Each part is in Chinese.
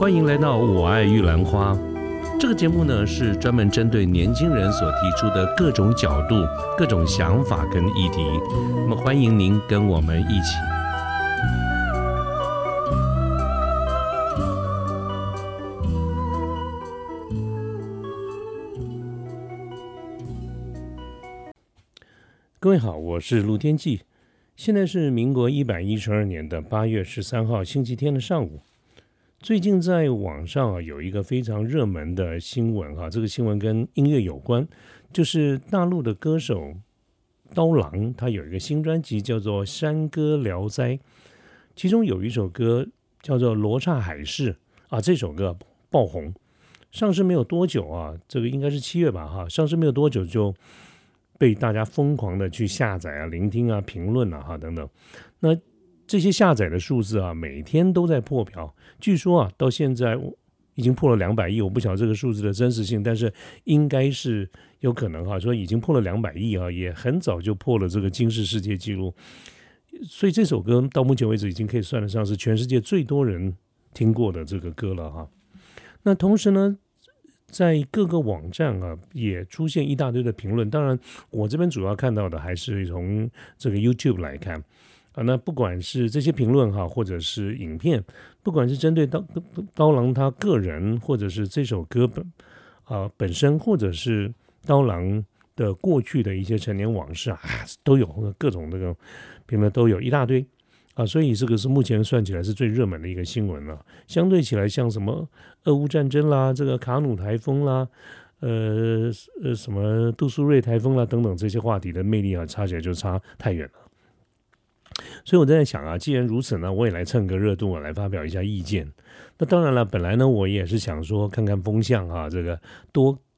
欢迎来到我爱玉兰花。这个节目呢，是专门针对年轻人所提出的各种角度、各种想法跟议题。那么欢迎您跟我们一起。各位好，我是陆天骥，现在是民国112年的8月13号星期天的上午。最近在网上有一个非常热门的新闻，这个新闻跟音乐有关，就是大陆的歌手刀郎，他有一个新专辑叫做《山歌聊斋》，其中有一首歌叫做《罗刹海市》啊，这首歌爆红，上市没有多久啊，这个应该是7月吧，上市没有多久就被大家疯狂的去下载啊、聆听啊、评论啊等等，那这些下载的数字啊，每天都在破表。据说啊，到现在已经破了200亿，我不晓得这个数字的真实性，但是应该是有可能，说已经破了200亿啊，也很早就破了这个金氏世界纪录。所以这首歌到目前为止已经可以算得上是全世界最多人听过的这个歌了。那同时呢，在各个网站啊，也出现一大堆的评论。当然，我这边主要看到的还是从这个 YouTube 来看，那不管是这些评论，或者是影片，不管是针对刀郎他个人，或者是这首歌本身，或者是刀郎的过去的一些陈年往事啊，都有各种这个评论，都有一大堆。所以这个是目前算起来是最热门的一个新闻了。相对起来，像什么俄乌战争啦、这个卡努台风啦、什么杜苏芮台风啦等等这些话题的魅力啊，差起来就差太远了。所以我在想啊，既然如此呢，我也来蹭个热度，我来发表一下意见。那当然了，本来呢我也是想说看看风向啊，这个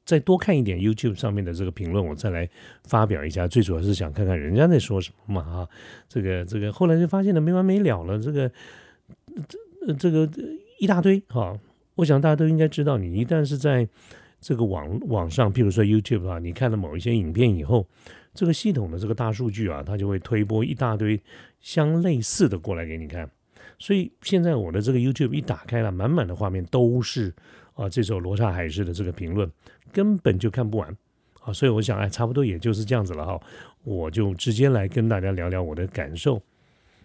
再多看一点 YouTube 上面的这个评论，我再来发表一下。最主要是想看看人家在说什么嘛。这个后来就发现了没完没了了，这个一大堆。我想大家都应该知道，你一旦是在这个网上，譬如说 YouTube 啊，你看了某一些影片以后，这个系统的这个大数据啊，它就会推播一大堆相类似的过来给你看。所以现在我的这个 YouTube 一打开了，满满的画面都是，这首《罗刹海市》的这个评论根本就看不完，所以我想，差不多也就是这样子了，我就直接来跟大家聊聊我的感受。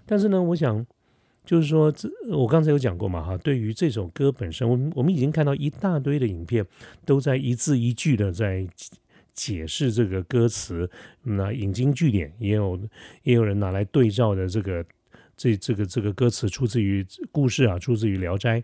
但是呢，我想就是说，我刚才有讲过嘛，对于这首歌本身，我们已经看到一大堆的影片都在一字一句的在解释这个歌词，引经据典，也有人拿来对照的这个歌词出自于故事啊，出自于《聊斋》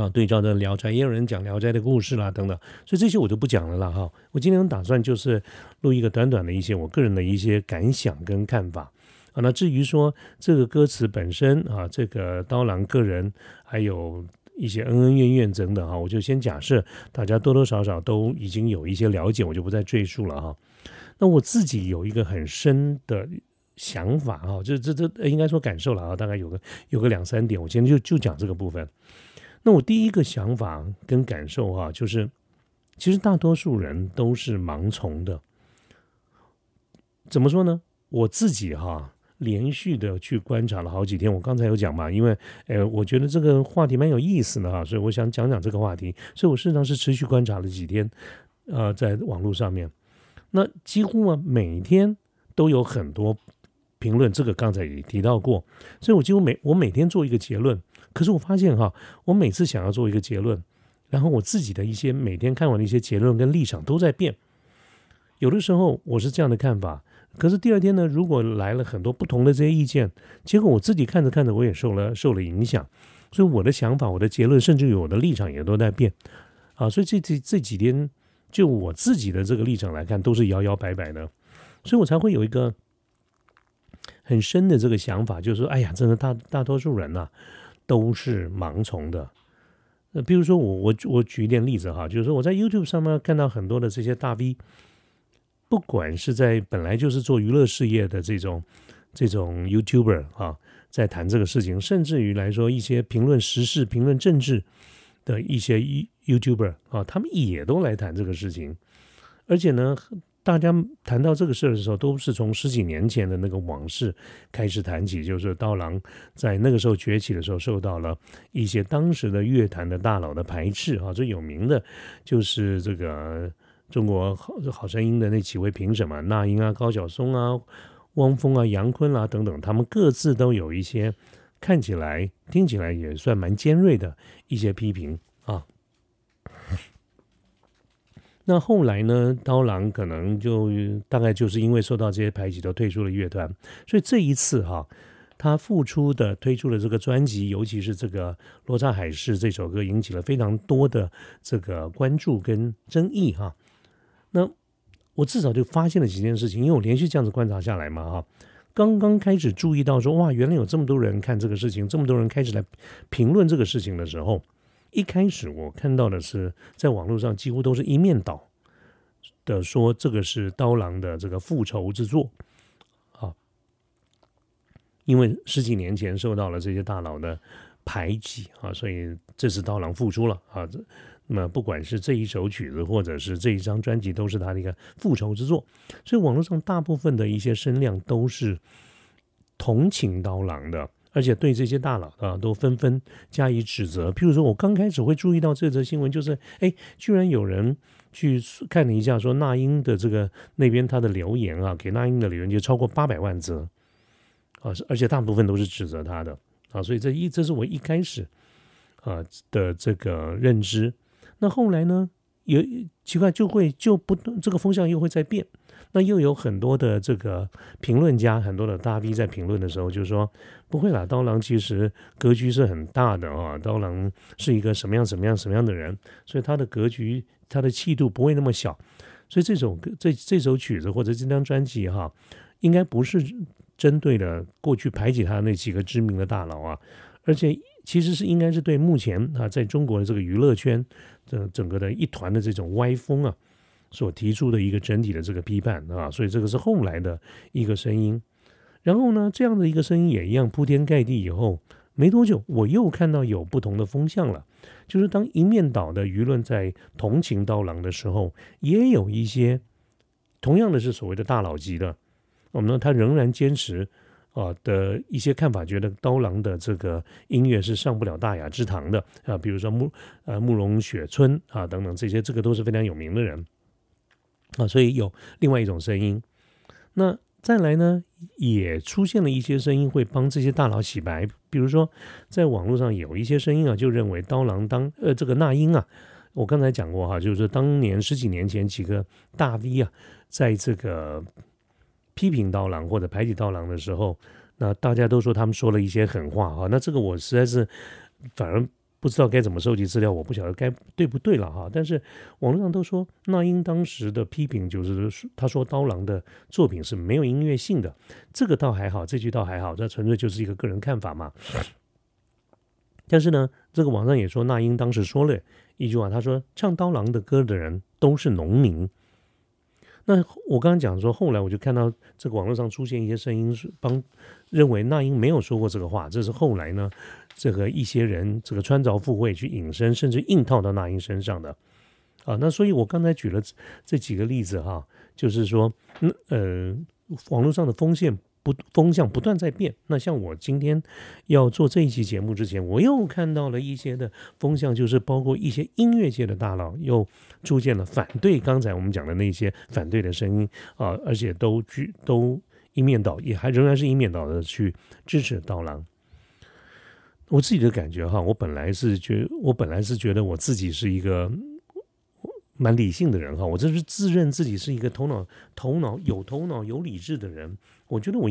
啊，对照的《聊斋》，也有人讲《聊斋》的故事啦等等，所以这些我就不讲了啦。我今天打算就是录一个短短的一些我个人的一些感想跟看法啊。那至于说这个歌词本身啊，这个刀郎个人还有一些恩恩怨怨等等啊，我就先假设大家多多少少都已经有一些了解，我就不再赘述了。那我自己有一个很深的想法啊，这应该说感受了啊，大概有个2-3点，我今天就讲这个部分。那我第一个想法跟感受啊，就是其实大多数人都是盲从的。怎么说呢？我自己，连续的去观察了好几天，我刚才有讲嘛，因为我觉得这个话题蛮有意思的，所以我想讲讲这个话题，所以我事实上是持续观察了几天，在网络上面，那几乎，每天都有很多评论，这个刚才也提到过，所以我几乎每天做一个结论。可是我发现，我每次想要做一个结论，然后我自己的一些每天看完的一些结论跟立场都在变。有的时候我是这样的看法，可是第二天呢，如果来了很多不同的这些意见，结果我自己看着看着我也受了影响，所以我的想法、我的结论，甚至于我的立场也都在变，所以这几天就我自己的这个立场来看，都是摇摇摆摆的，所以我才会有一个很深的这个想法，就是说，哎呀，真的大多数人，都是盲从的。比如说我举一点例子，就是说我在 YouTube 上面看到很多的这些大 V， 不管是在本来就是做娱乐事业的这种 YouTuber，在谈这个事情，甚至于来说一些评论时事、评论政治的一些 YouTuber，他们也都来谈这个事情，而且呢，大家谈到这个事的时候，都是从十几年前的那个往事开始谈起，就是刀郎在那个时候崛起的时候，受到了一些当时的乐坛的大佬的排斥啊。最有名的就是这个中国好声音的那几位评审嘛，那英啊、高晓松啊、汪峰啊、杨坤啊等等，他们各自都有一些看起来、听起来也算蛮尖锐的一些批评啊。那后来呢，刀郎可能就大概就是因为受到这些排挤，都退出了乐团。所以这一次哈，他复出的推出了这个专辑，尤其是这个《罗刹海市》这首歌，引起了非常多的这个关注跟争议哈。那我至少就发现了几件事情，因为我连续这样子观察下来嘛哈。刚刚开始注意到说，哇，原来有这么多人看这个事情，这么多人开始来评论这个事情的时候，一开始我看到的是在网络上几乎都是一面倒的说这个是刀郎的这个复仇之作啊，因为十几年前受到了这些大佬的排挤啊，所以这次刀郎复出了啊。那么不管是这一首曲子或者是这一张专辑，都是他的一个复仇之作。所以网络上大部分的一些声量都是同情刀郎的，而且对这些大佬啊都纷纷加以指责。譬如说我刚开始会注意到这则新闻，就是居然有人去看了一下说那英的这个那边他的留言啊，给那英的留言就超过800万则啊，而且大部分都是指责他的啊。所以这是我一开始啊的这个认知。那后来呢？有奇怪，这个风向又会再变。那又有很多的这个评论家，很多的大 V 在评论的时候就说：“不会啦，刀郎其实格局是很大的啊，刀郎是一个什么样的人，所以他的格局、他的气度不会那么小。所以这首曲子或者这张专辑哈，应该不是针对了过去排挤他的那几个知名的大佬啊，而且。”其实是应该是对目前啊在中国的这个娱乐圈整个的一团的这种歪风啊所提出的一个整体的这个批判啊，所以这个是后来的一个声音。然后呢，这样的一个声音也一样铺天盖地以后，没多久我又看到有不同的风向了，就是当一面倒的舆论在同情刀郎的时候，也有一些同样的是所谓的大佬级的，我们呢他仍然坚持的一些看法，觉得刀郎的这个音乐是上不了大雅之堂的啊，比如说慕容雪村啊等等这些，这个都是非常有名的人啊，所以有另外一种声音。那再来呢，也出现了一些声音会帮这些大佬洗白，比如说在网络上有一些声音啊，就认为刀郎这个那英啊，我刚才讲过哈，就是当年十几年前几个大 V 啊，在这个批评刀郎或者排挤刀郎的时候，那大家都说他们说了一些狠话哈。那这个我实在是反而不知道该怎么收集资料，我不晓得该对不对了哈。但是网络上都说那英当时的批评就是他说刀郎的作品是没有音乐性的，这个倒还好，这句倒还好，这纯粹就是一个个人看法嘛。但是呢，这个网上也说那英当时说了一句话，他说唱刀郎的歌的人都是农民。那我刚刚讲说，后来我就看到这个网络上出现一些声音认为那英没有说过这个话，这是后来呢，这个一些人这个穿凿附会去引申，甚至硬套到那英身上的啊。那所以我刚才举了这几个例子哈，就是说，网络上的风向不断在变。那像我今天要做这一期节目之前，我又看到了一些的风向，就是包括一些音乐界的大佬又出现了反对刚才我们讲的那些反对的声音啊，而且都一面倒，也还仍然是一面倒的去支持刀郎。我自己的感觉哈，我本来是觉得我自己是一个蛮理性的人哈，我这是自认自己是一个头脑有理智的人，我觉得我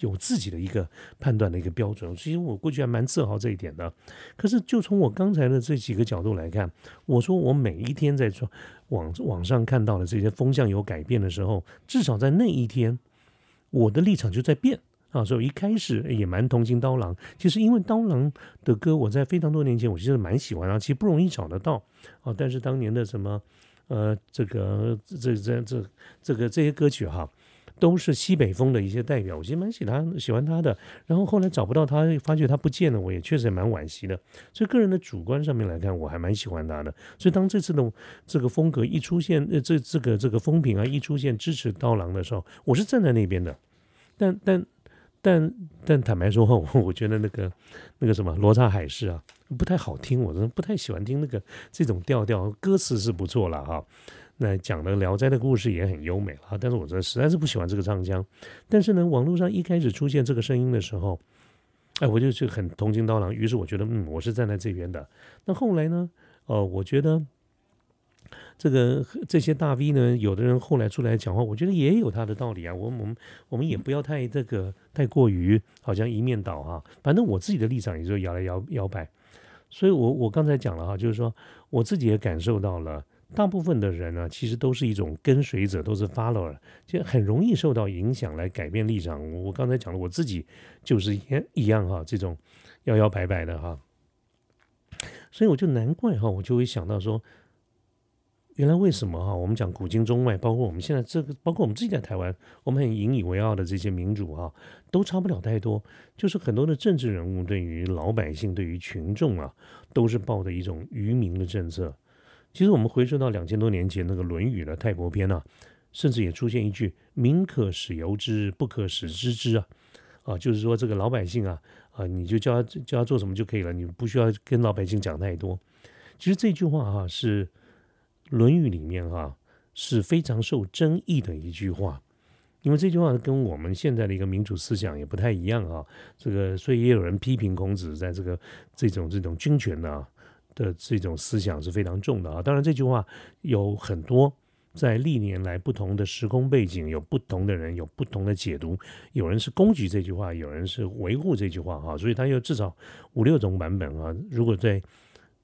有自己的一个判断的一个标准，其实我过去还蛮自豪这一点的。可是就从我刚才的这几个角度来看，我说我每一天在网上看到的这些风向有改变的时候，至少在那一天我的立场就在变啊，所以一开始也蛮同情刀郎。其实因为刀郎的歌，我在非常多年前我其实蛮喜欢的，其实不容易找得到啊。但是当年的什么这些歌曲哈，都是西北风的一些代表，我其实蛮喜欢他的。然后后来找不到他，发觉他不见了，我也确实也蛮惋惜的。所以个人的主观上面来看，我还蛮喜欢他的。所以当这次的这个风格一出现，这个风评啊一出现支持刀郎的时候，我是站在那边的。但坦白说，我觉得那个什么罗刹海市啊不太好听，我真的不太喜欢听这种调调。歌词是不错了哈。那讲的《聊斋》的故事也很优美了，但是我真的实在是不喜欢这个唱腔。但是呢，网络上一开始出现这个声音的时候，哎，我就很同情刀郎，于是我觉得，我是站在这边的。那后来呢，我觉得这些大 V 呢，有的人后来出来讲话，我觉得也有他的道理啊。我们也不要太过于好像一面倒啊。反正我自己的立场也就摇来摇摆，所以我刚才讲了哈，就是说我自己也感受到了。大部分的人呢，其实都是一种跟随者，都是 follower， 其实很容易受到影响来改变立场。我刚才讲了，我自己就是一样哈，这种摇摆摆的哈，所以我就难怪哈，我就会想到说，原来为什么哈，我们讲古今中外，包括我们现在包括我们自己在台湾，我们很引以为傲的这些民主哈，都差不了太多。就是很多的政治人物对于老百姓、对于群众啊，都是抱着一种愚民的政策。其实我们回溯到2000多年前那个《论语》的泰伯篇啊，甚至也出现一句“民可使由之，不可使知之”啊，啊，就是说这个老百姓啊，你就叫他做什么就可以了，你不需要跟老百姓讲太多。其实这句话啊，是《论语》里面啊是非常受争议的一句话，因为这句话跟我们现在的一个民主思想也不太一样啊。这个所以也有人批评孔子在这种君权啊。的这种思想是非常重的啊，当然这句话有很多在历年来不同的时空背景，有不同的人有不同的解读，有人是攻击这句话，有人是维护这句话啊，所以它有至少5-6种版本啊。如果对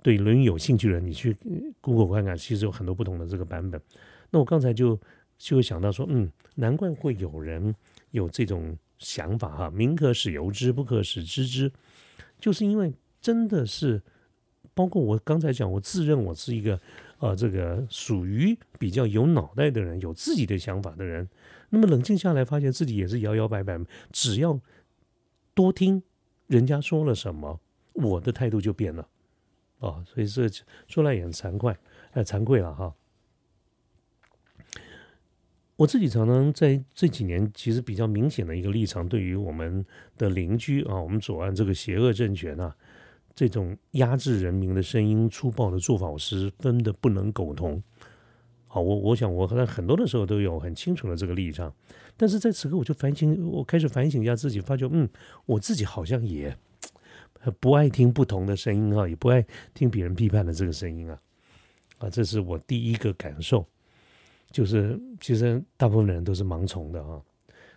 《论语》有兴趣的人，你去 Google 看看，其实有很多不同的这个版本。那我刚才就会想到说，难怪会有人有这种想法哈，民可使由之，不可使知之，就是因为真的是。包括我刚才讲，我自认我是一个这个属于比较有脑袋的人，有自己的想法的人。那么冷静下来，发现自己也是摇摆摆。只要多听人家说了什么，我的态度就变了啊。所以这说来也很惭愧了哈。我自己常常在这几年，其实比较明显的一个立场，对于我们的邻居啊，我们左岸这个邪恶政权啊。这种压制人民的声音、粗暴的做法，我十分的不能苟同。好，我想我在很多的时候都有很清楚的这个立场，但是在此刻我就开始反省一下自己，发觉我自己好像也不爱听不同的声音啊，也不爱听别人批判的这个声音啊，这是我第一个感受，就是其实大部分人都是盲从的啊。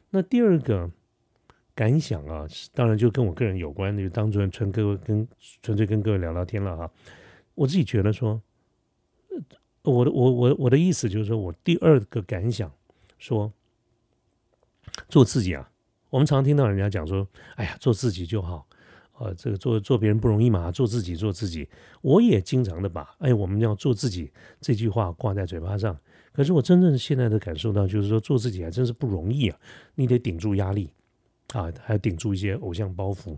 那第二个。感想啊，当然就跟我个人有关，就当纯纯粹跟各位聊聊天了哈。我自己觉得说，我的意思就是说，我第二个感想说，做自己啊。我们常听到人家讲说，哎呀，做自己就好，这个做别人不容易嘛，做自己。我也经常的把我们要做自己这句话挂在嘴巴上，可是我真正现在的感受到就是说，做自己还真是不容易啊，你得顶住压力。啊，还顶住一些偶像包袱。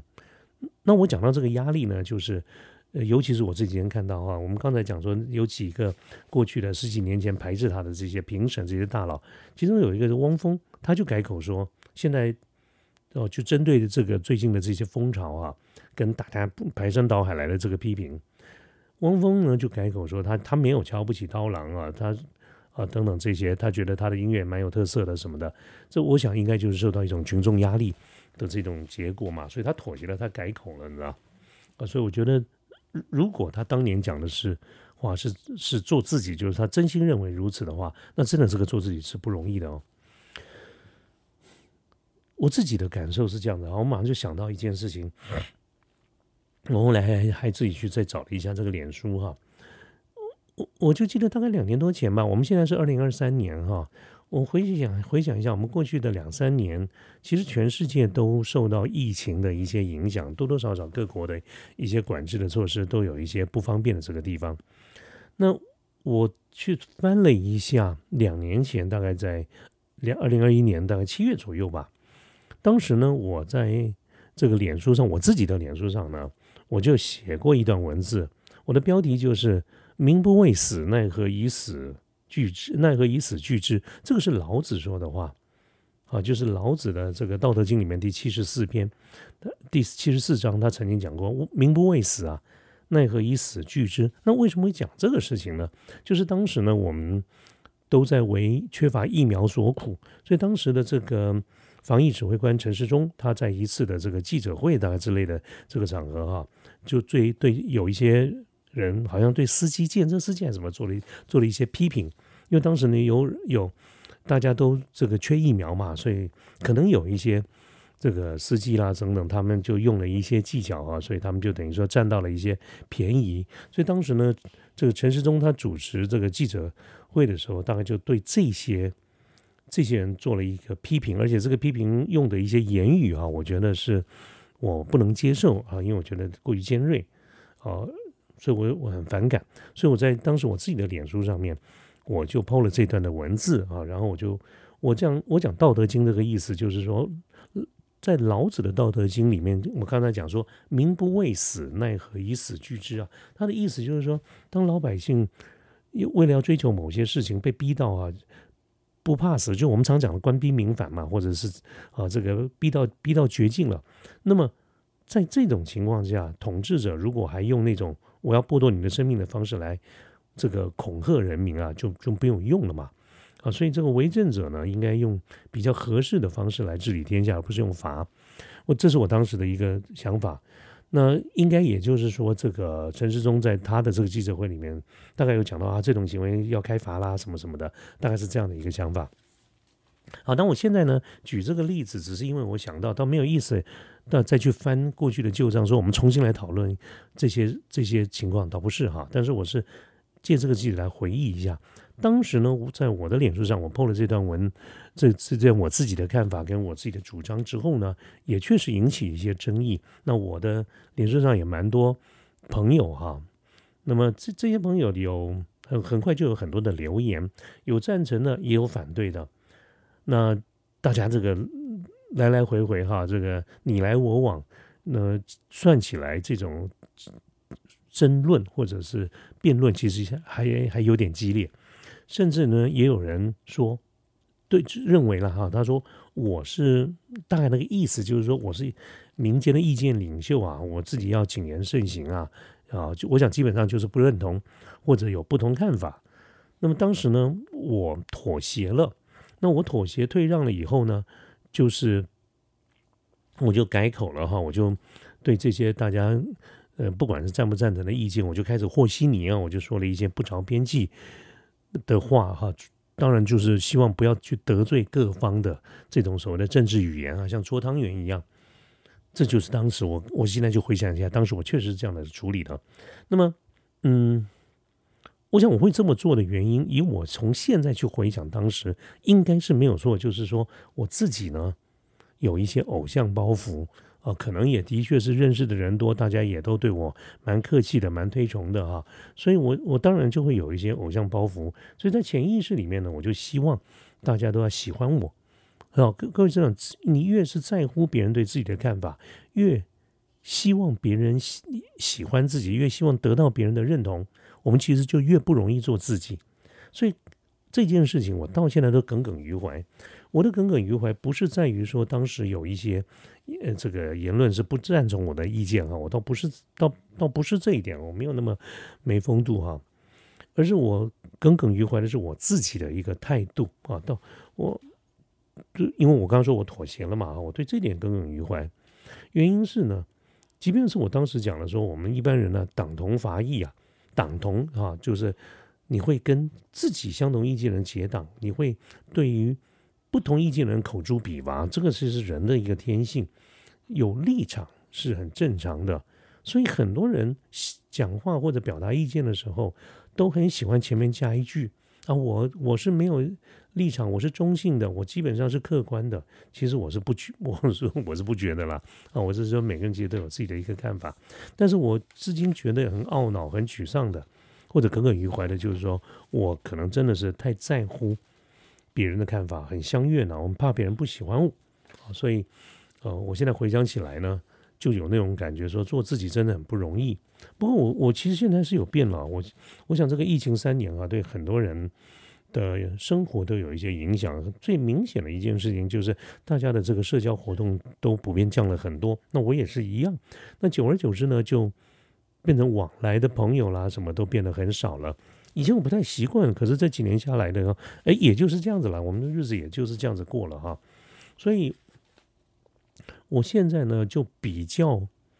那我讲到这个压力呢，就是，尤其是我这几天看到啊，我们刚才讲说有几个过去的十几年前排斥他的这些评审这些大佬，其中有一个是汪峰，他就改口说，现在就针对这个最近的这些风潮啊，跟大家排山倒海来的这个批评，汪峰呢就改口说他没有瞧不起刀郎啊，他。啊，等等这些，他觉得他的音乐蛮有特色的什么的，这我想应该就是受到一种群众压力的这种结果嘛，所以他妥协了，他改口了，你知道？啊，所以我觉得，如果他当年讲的是话是做自己，就是他真心认为如此的话，那真的这个做自己是不容易的哦。我自己的感受是这样的，我马上就想到一件事情，我后来还自己去再找了一下这个脸书哈。我就记得大概2年多前吧，我们现在是2023年哈。我回想一下，我们过去的2-3年，其实全世界都受到疫情的一些影响，多多少少各国的一些管制的措施都有一些不方便的这个地方。那我去翻了一下，2年前大概在2021年大概7月左右吧。当时呢，我在这个脸书上，我自己的脸书上呢，我就写过一段文字，我的标题就是“民不畏死，奈何以死惧之”，这个是老子说的话。啊，就是老子的这个《道德经》里面第74篇，第74章，他曾经讲过“民不畏死啊，奈何以死惧之”。那为什么会讲这个事情呢？就是当时呢，我们都在为缺乏疫苗所苦，所以当时的这个防疫指挥官陈时中，他在一次的这个记者会大概之类的这个场合哈，就对有一些人好像对司机、计程车司机还是什么做了一些批评，因为当时呢有。大家都这个缺疫苗嘛，所以可能有一些这个司机啦等等，他们就用了一些技巧啊，所以他们就等于说占到了一些便宜。所以当时呢，这个陈时中他主持这个记者会的时候，大概就对这些人做了一个批评，而且这个批评用的一些言语啊，我觉得是我不能接受啊，因为我觉得过于尖锐啊，所以我很反感。所以我在当时我自己的脸书上面，我就抛了这段的文字啊，然后我讲《道德经》这个意思，就是说，在老子的《道德经》里面，我刚才讲说“民不畏死，奈何以死惧之”啊，他的意思就是说，当老百姓为了要追求某些事情被逼到啊，不怕死，就我们常讲的官逼民反嘛，或者是啊这个逼到绝境了，那么在这种情况下，统治者如果还用那种我要剥夺你的生命的方式来。这个恐吓人民啊，就不用用了嘛，啊，所以这个为政者呢，应该用比较合适的方式来治理天下，而不是用罚。这是我当时的一个想法。那应该也就是说，这个陈时中在他的这个记者会里面，大概有讲到啊，这种行为要开罚啦，什么什么的，大概是这样的一个想法。好，但我现在呢举这个例子，只是因为我想到，倒没有意思，再去翻过去的旧账，说我们重新来讨论这些情况，倒不是哈。但是我是。借这个机会来回忆一下，当时呢，在我的脸书上，我 po 了这段文，这段我自己的看法跟我自己的主张之后呢，也确实引起一些争议。那我的脸书上也蛮多朋友哈，那么这些朋友有很快就有很多的留言，有赞成的，也有反对的。那大家这个来来回回哈，这个你来我往，那算起来这种。争论或者是辩论其实还有点激烈，甚至呢也有人说对认为了哈，他说我是大概那个意思就是说我是民间的意见领袖啊，我自己要谨言慎行啊，就我想基本上就是不认同或者有不同看法。那么当时呢我妥协了，那我妥协退让了以后呢，就是我就改口了哈，我就对这些大家。不管是赞不赞成的意见，我就开始和稀泥啊，我就说了一些不着边际的话哈。当然就是希望不要去得罪各方的这种所谓的政治语言啊，像搓汤圆一样。这就是当时我现在就回想一下，当时我确实是这样的处理的。那么，我想我会这么做的原因，以我从现在去回想当时，应该是没有错，就是说我自己呢有一些偶像包袱。可能也的确是认识的人多，大家也都对我蛮客气的，蛮推崇的哈，所以我当然就会有一些偶像包袱，所以在潜意识里面呢，我就希望大家都要喜欢我。好，各位知道，你越是在乎别人对自己的看法，越希望别人喜欢自己，越希望得到别人的认同，我们其实就越不容易做自己。所以这件事情我到现在都耿耿于怀。我的耿耿于怀不是在于说当时有一些这个言论是不赞同我的意见啊，我倒不是这一点，我没有那么没风度哈，而是我耿耿于怀的是我自己的一个态度啊。到我因为我刚刚说我妥协了嘛，我对这点耿耿于怀，原因是呢，即便是我当时讲了说我们一般人呢党同伐异啊，党同啊就是。你会跟自己相同意见人结党，你会对于不同意见人口诛笔伐，这个其实是人的一个天性，有立场是很正常的。所以很多人讲话或者表达意见的时候，都很喜欢前面加一句啊，我是没有立场，我是中性的，我基本上是客观的。其实我是不觉得啦啊，我是说每个人其实都有自己的一个看法，但是我至今觉得很懊恼、很沮丧的。或者耿耿于怀的，就是说我可能真的是太在乎别人的看法很相悦呢，我们怕别人不喜欢我，所以我现在回想起来呢，就有那种感觉说做自己真的很不容易。不过我其实现在是有变了，我想这个疫情3年啊，对很多人的生活都有一些影响。最明显的一件事情就是大家的这个社交活动都普遍降了很多，那我也是一样。那久而久之呢，就变成往来的朋友啦，什么都变得很少了。以前我不太习惯，可是这几年下来的，也就是这样子了，我们的日子也就是这样子过了哈。所以我现在呢，就比较，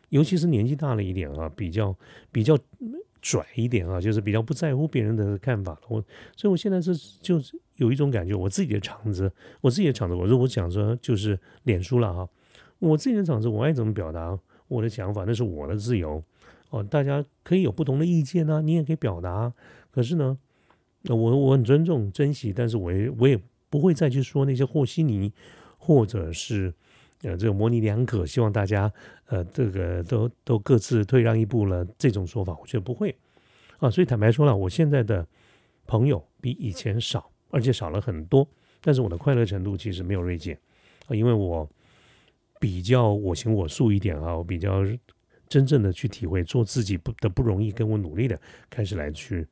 尤其是年纪大了一点啊，比较拽一点啊，就是比较不在乎别人的看法了。所以我现在是就有一种感觉，我自己的场子，我如果讲说就是脸书了哈，我自己的场子，我爱怎么表达我的想法，那是我的自由。大家可以有不同的意见啊，你也可以表达。可是呢，我很尊重、珍惜，但是我也不会再去说那些和稀泥，或者是这个模棱两可，希望大家这个都各自退让一步了这种说法，我觉得不会啊。所以坦白说了，我现在的朋友比以前少，而且少了很多，但是我的快乐程度其实没有锐减啊，因为我比较我行我素一点啊，我比较真正的去体会做自己的不容易，跟我努力的开始来去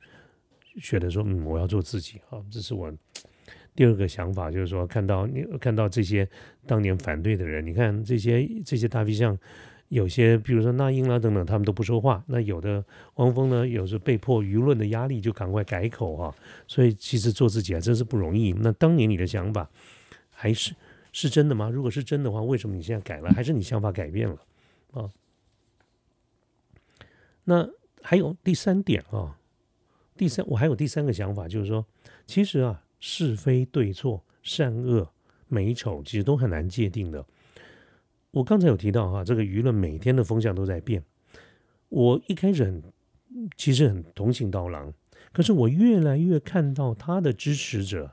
学的说，我要做自己啊，这是我第二个想法，就是说看到这些当年反对的人，你看这些大 V 像有些，比如说那英啦等等，他们都不说话，那有的汪峰呢，有时候被迫舆论的压力就赶快改口啊，所以其实做自己还真是不容易。那当年你的想法还是真的吗？如果是真的话，为什么你现在改了？还是你想法改变了啊？那还有第三点啊，我还有第三个想法，就是说，其实啊，是非对错、善恶、美丑，其实都很难界定的。我刚才有提到啊，这个舆论每天的风向都在变。我一开始其实很同情刀郎，可是我越来越看到他的支持者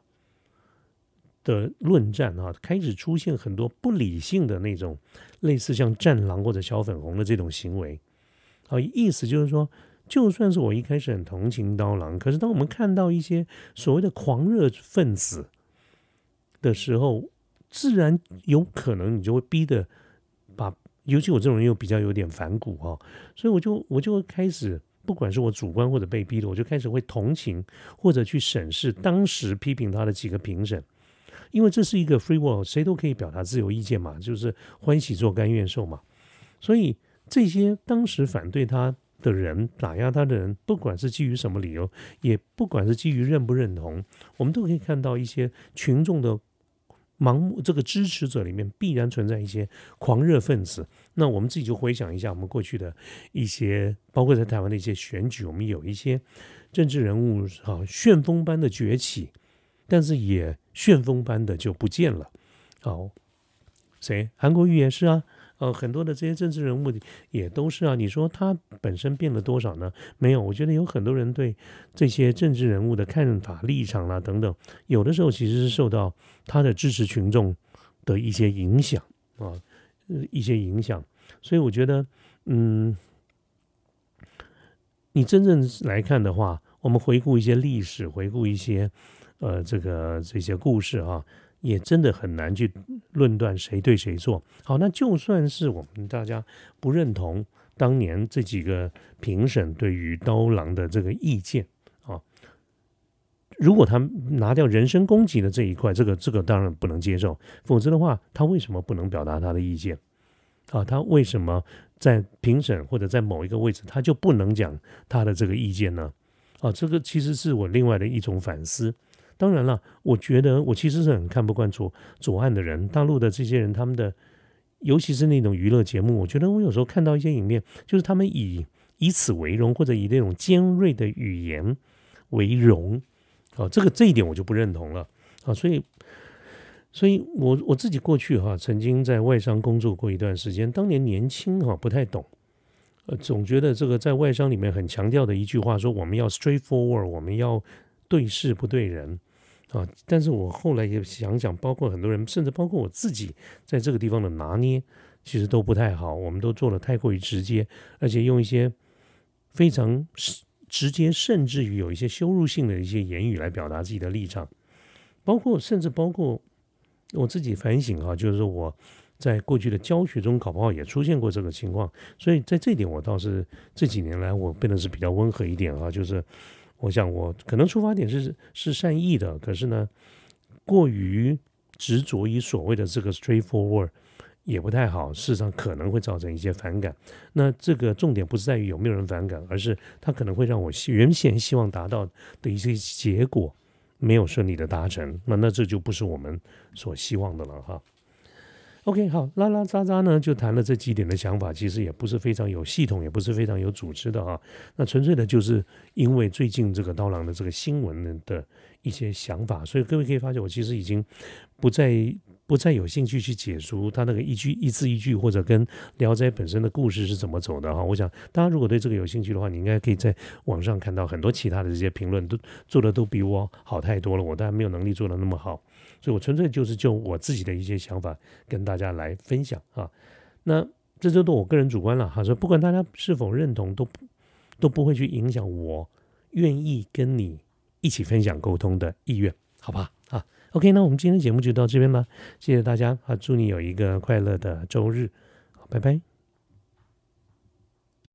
的论战啊，开始出现很多不理性的那种，类似像战狼或者小粉红的这种行为。好，意思就是说，就算是我一开始很同情刀郎，可是当我们看到一些所谓的狂热分子的时候，自然有可能你就会逼得把，尤其我这种人又比较有点反骨啊，所以我就开始，不管是我主观或者被逼的，我就开始会同情或者去审视当时批评他的几个评审，因为这是一个 free world， 谁都可以表达自由意见嘛，就是欢喜做甘愿受嘛，所以这些当时反对他的人、打压他的人，不管是基于什么理由，也不管是基于认不认同，我们都可以看到一些群众的盲目，这个支持者里面必然存在一些狂热分子。那我们自己就回想一下我们过去的一些，包括在台湾的一些选举，我们有一些政治人物啊，旋风般的崛起，但是也旋风般的就不见了。好，谁？韩国瑜也是啊。很多的这些政治人物也都是啊，你说他本身变了多少呢？没有，我觉得有很多人对这些政治人物的看法、立场啦等等，有的时候其实是受到他的支持群众的一些影响啊，一些影响。所以我觉得，你真正来看的话，我们回顾一些历史，回顾一些这些故事啊。也真的很难去论断谁对谁错。好，那就算是我们大家不认同当年这几个评审对于刀郎的这个意见啊，如果他拿掉人身攻击的这一块，这个当然不能接受。否则的话，他为什么不能表达他的意见啊？他为什么在评审或者在某一个位置他就不能讲他的这个意见呢？啊，这个其实是我另外的一种反思。当然了，我觉得我其实是很看不惯左岸的人，大陆的这些人，他们的尤其是那种娱乐节目，我觉得我有时候看到一些影片，就是他们以此为荣，或者以那种尖锐的语言为荣啊，这一点我就不认同了啊，所以我自己过去哈，曾经在外商工作过一段时间，当年年轻哈，不太懂。总觉得这个在外商里面很强调的一句话，说我们要 straightforward， 我们要对事不对人。啊！但是我后来也想想，包括很多人，甚至包括我自己，在这个地方的拿捏，其实都不太好。我们都做得太过于直接，而且用一些非常直接，甚至于有一些羞辱性的一些言语来表达自己的立场。甚至包括我自己反省啊，就是我在过去的教学中搞不好也出现过这个情况，所以在这一点我倒是这几年来我变得是比较温和一点啊，就是我想我可能出发点是善意的，可是呢过于执着于所谓的这个 straightforward 也不太好，事实上可能会造成一些反感。那这个重点不是在于有没有人反感，而是它可能会让我原先希望达到的一些结果没有顺利的达成，那这就不是我们所希望的了哈。OK， 好，拉拉扎扎呢就谈了这几点的想法，其实也不是非常有系统，也不是非常有组织的啊。那纯粹的就是因为最近这个刀郎的这个新闻的一些想法，所以各位可以发现，我其实已经不再有兴趣去解读他那个一字一句或者跟《聊斋》本身的故事是怎么走的哈。我想大家如果对这个有兴趣的话，你应该可以在网上看到很多其他的这些评论，都做的都比我好太多了，我当然没有能力做的那么好。所以我纯粹就是就我自己的一些想法跟大家来分享啊，那这就是我个人主观了哈，所以不管大家是否认同都不会去影响我愿意跟你一起分享沟通的意愿，好吧啊 ，OK， 那我们今天节目就到这边了，谢谢大家啊，祝你有一个快乐的周日，拜拜。